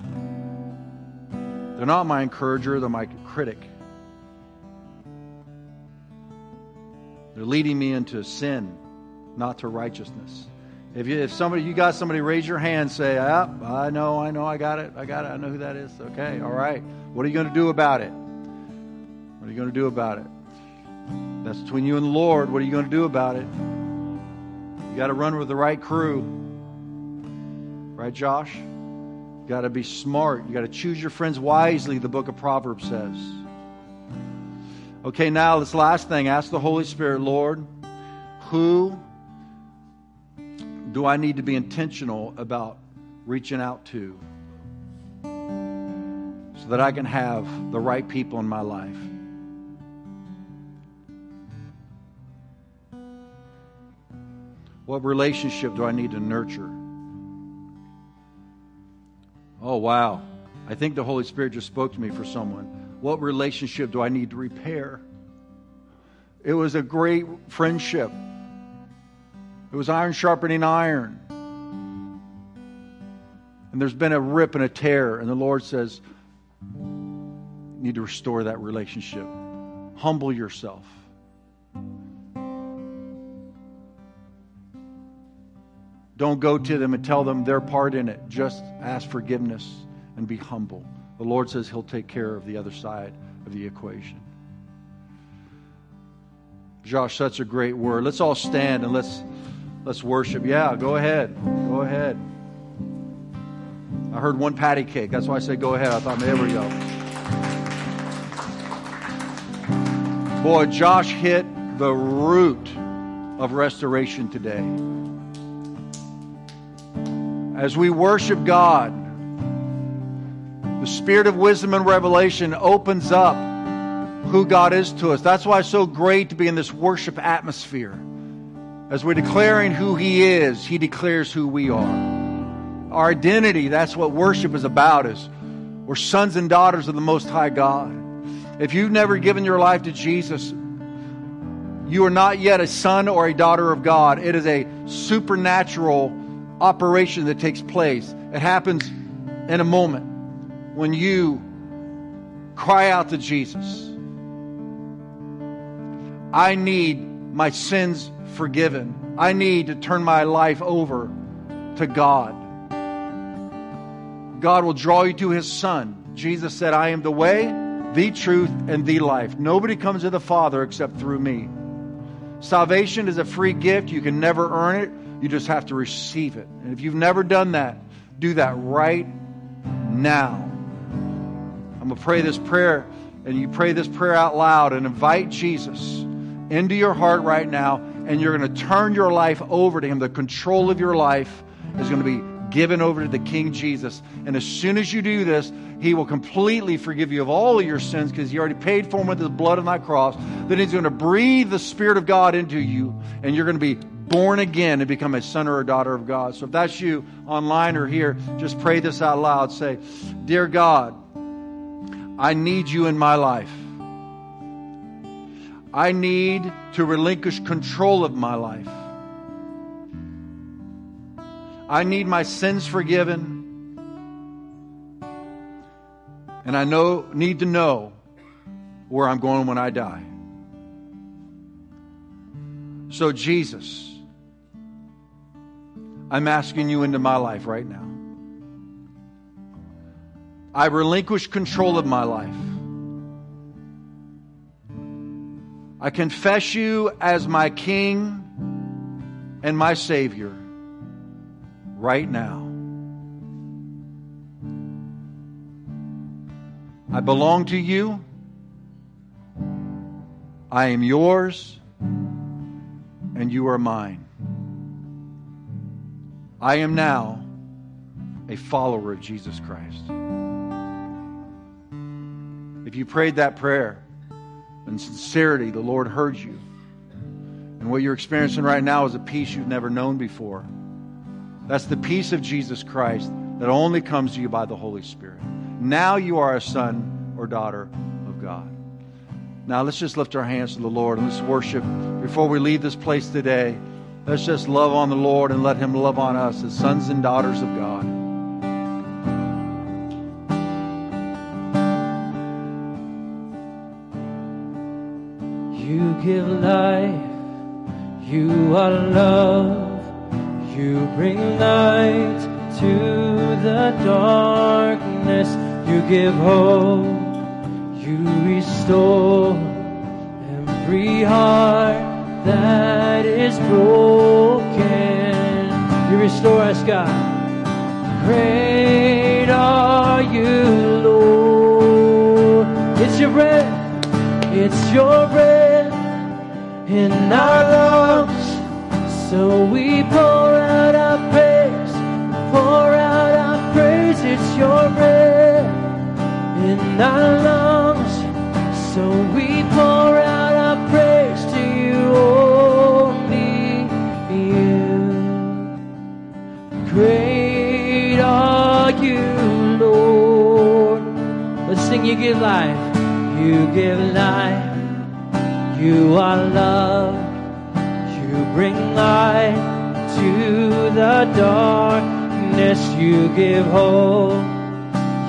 They're not my encourager. They're my critic. They're leading me into sin, not to righteousness. If you got somebody, raise your hand. Say, I know, I got it. I know who that is. Okay, all right. What are you going to do about it? What are you going to do about it? That's between you and the Lord. What are you going to do about it? You got to run with the right crew. Right, Josh? You got to be smart. You got to choose your friends wisely, the book of Proverbs says. Okay, now this last thing. Ask the Holy Spirit, Lord, who do I need to be intentional about reaching out to? so that I can have the right people in my life. What relationship do I need to nurture? Oh, wow. I think the Holy Spirit just spoke to me for someone. What relationship do I need to repair? It was a great friendship. It was iron sharpening iron. And there's been a rip and a tear. And the Lord says, you need to restore that relationship. Humble yourself. Don't go to them and tell them their part in it. Just ask forgiveness and be humble. The Lord says He'll take care of the other side of the equation. Josh, that's a great word. Let's all stand and let's worship. Yeah, go ahead. Go ahead. I heard one patty cake. That's why I said go ahead. I thought, there we go. Boy, Josh hit the root of restoration today. As we worship God, the spirit of wisdom and revelation opens up who God is to us. That's why it's so great to be in this worship atmosphere. As we're declaring who He is, He declares who we are. Our identity, that's what worship is about, is we're sons and daughters of the Most High God. If you've never given your life to Jesus, you are not yet a son or a daughter of God. It is a supernatural operation that takes place. It happens in a moment when you cry out to Jesus. I need my sins forgiven. I need to turn my life over to God. God will draw you to His Son. Jesus said, I am the way, the truth, and the life. Nobody comes to the Father except through me. Salvation is a free gift. You can never earn it. You just have to receive it. And if you've never done that, do that right now. I'm going to pray this prayer, and you pray this prayer out loud and invite Jesus into your heart right now, and you're going to turn your life over to Him. The control of your life is going to be given over to the King Jesus. And as soon as you do this, He will completely forgive you of all of your sins because He already paid for them with His blood on that cross. Then He's going to breathe the Spirit of God into you, and you're going to be born again and become a son or a daughter of God. So if that's you online or here, just pray this out loud. Say, Dear God, I need you in my life. I need to relinquish control of my life. I need my sins forgiven. And I need to know where I'm going when I die. So Jesus, I'm asking you into my life right now. I relinquish control of my life. I confess you as my King and my Savior right now. I belong to you. I am yours, and you are mine. I am now a follower of Jesus Christ. If you prayed that prayer in sincerity, the Lord heard you. And what you're experiencing right now is a peace you've never known before. That's the peace of Jesus Christ that only comes to you by the Holy Spirit. Now you are a son or daughter of God. Now let's just lift our hands to the Lord and let's worship. Before we leave this place today, let's just love on the Lord and let Him love on us as sons and daughters of God. You give life, you are love, you bring light to the darkness, you give hope, you restore every heart that is broken. You restore us, God. Great are you, Lord. It's your breath, it's your breath in our lungs, so we pour out our praise, it's your breath in in our lungs, so we pour out our praise to you, only you. Great are you, Lord. Let's sing, you give life, you give life. You are love, you bring light to the darkness, you give hope,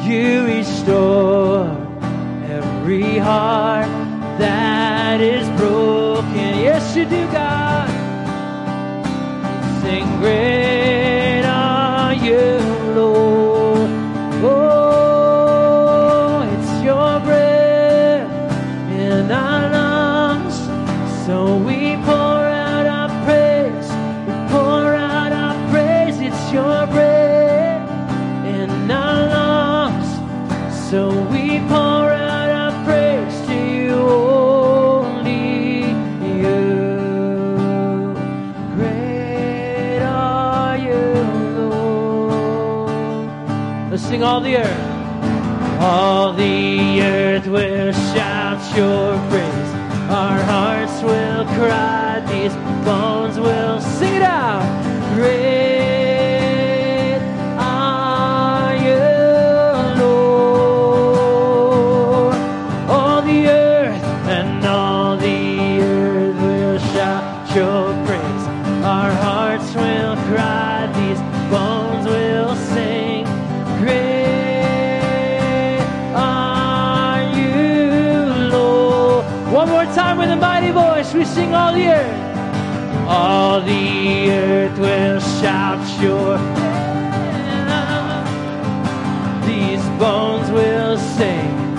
you restore every heart that is broken. Yes, you do, God. Sing, great are you, Lord. Oh, it's your breath in our lungs, so we pour out our praise. We pour out our praise. It's your breath in our lungs, so we pour out our praise to you, only you. Great are you, Lord. Let's sing, all the earth. All the earth will shout your praise. Our hearts will cry. These bones will sing it out. Great. We sing, all the earth. All the earth will shout your praise. These bones will sing,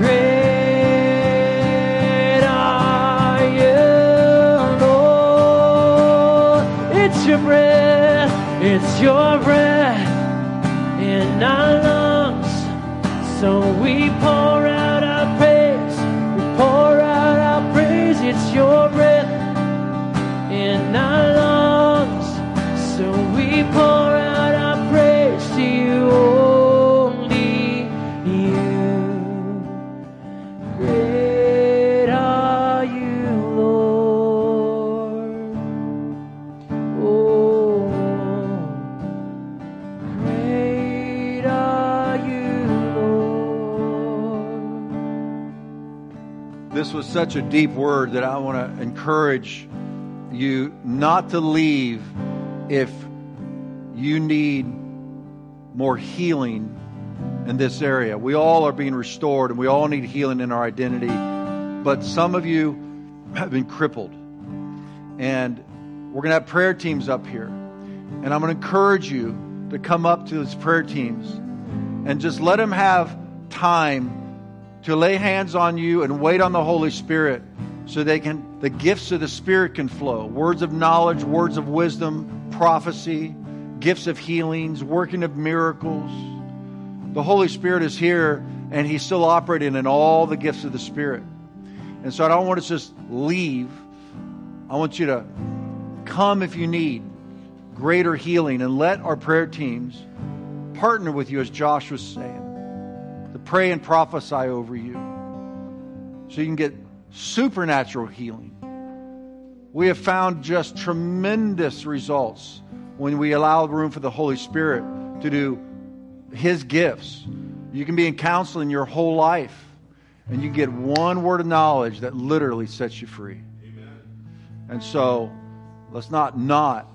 great are you, Lord. It's your breath in our lungs, so we pour out our praise, we pour out. It's your breath in our lungs, so we pour out our praise to you, only you. Great are you, Lord. Oh, great are you, Lord. This was such a deep word that I want to encourage you not to leave if you need more healing in this area. We all are being restored and we all need healing in our identity, but some of you have been crippled, and we're going to have prayer teams up here, and I'm going to encourage you to come up to those prayer teams and just let them have time to lay hands on you and wait on the Holy Spirit so the gifts of the Spirit can flow. Words of knowledge, words of wisdom, prophecy, gifts of healings, working of miracles. The Holy Spirit is here, and He's still operating in all the gifts of the Spirit. And so I don't want us to just leave. I want you to come if you need greater healing, and let our prayer teams partner with you, as Josh was saying. Pray and prophesy over you so you can get supernatural healing. We have found just tremendous results when we allow room for the Holy Spirit to do His gifts. You can be in counseling your whole life, and you can get one word of knowledge that literally sets you free. Amen. And so let's not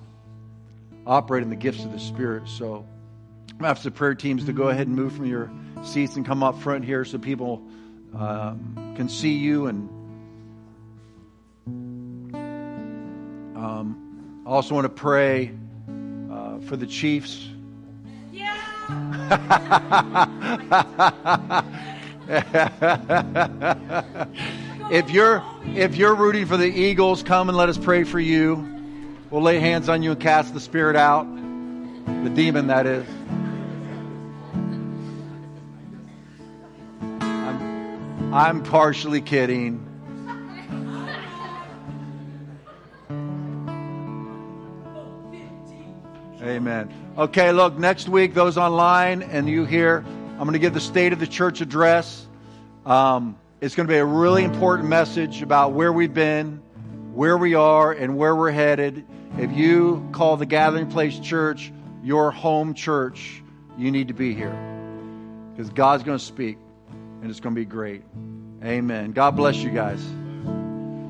operate in the gifts of the Spirit. So I'm going to ask the prayer teams to go ahead and move from your seats and come up front here so people can see you. And I also want to pray for the Chiefs. Yeah. If you're rooting for the Eagles, come and let us pray for you. We'll lay hands on you and cast the spirit out, the demon, that is. I'm partially kidding. Amen. Okay, look, next week, those online and you here, I'm going to give the State of the Church address. It's going to be a really important message about where we've been, where we are, and where we're headed. If you call the Gathering Place Church your home church, you need to be here, because God's going to speak, and it's going to be great. Amen. God bless you guys.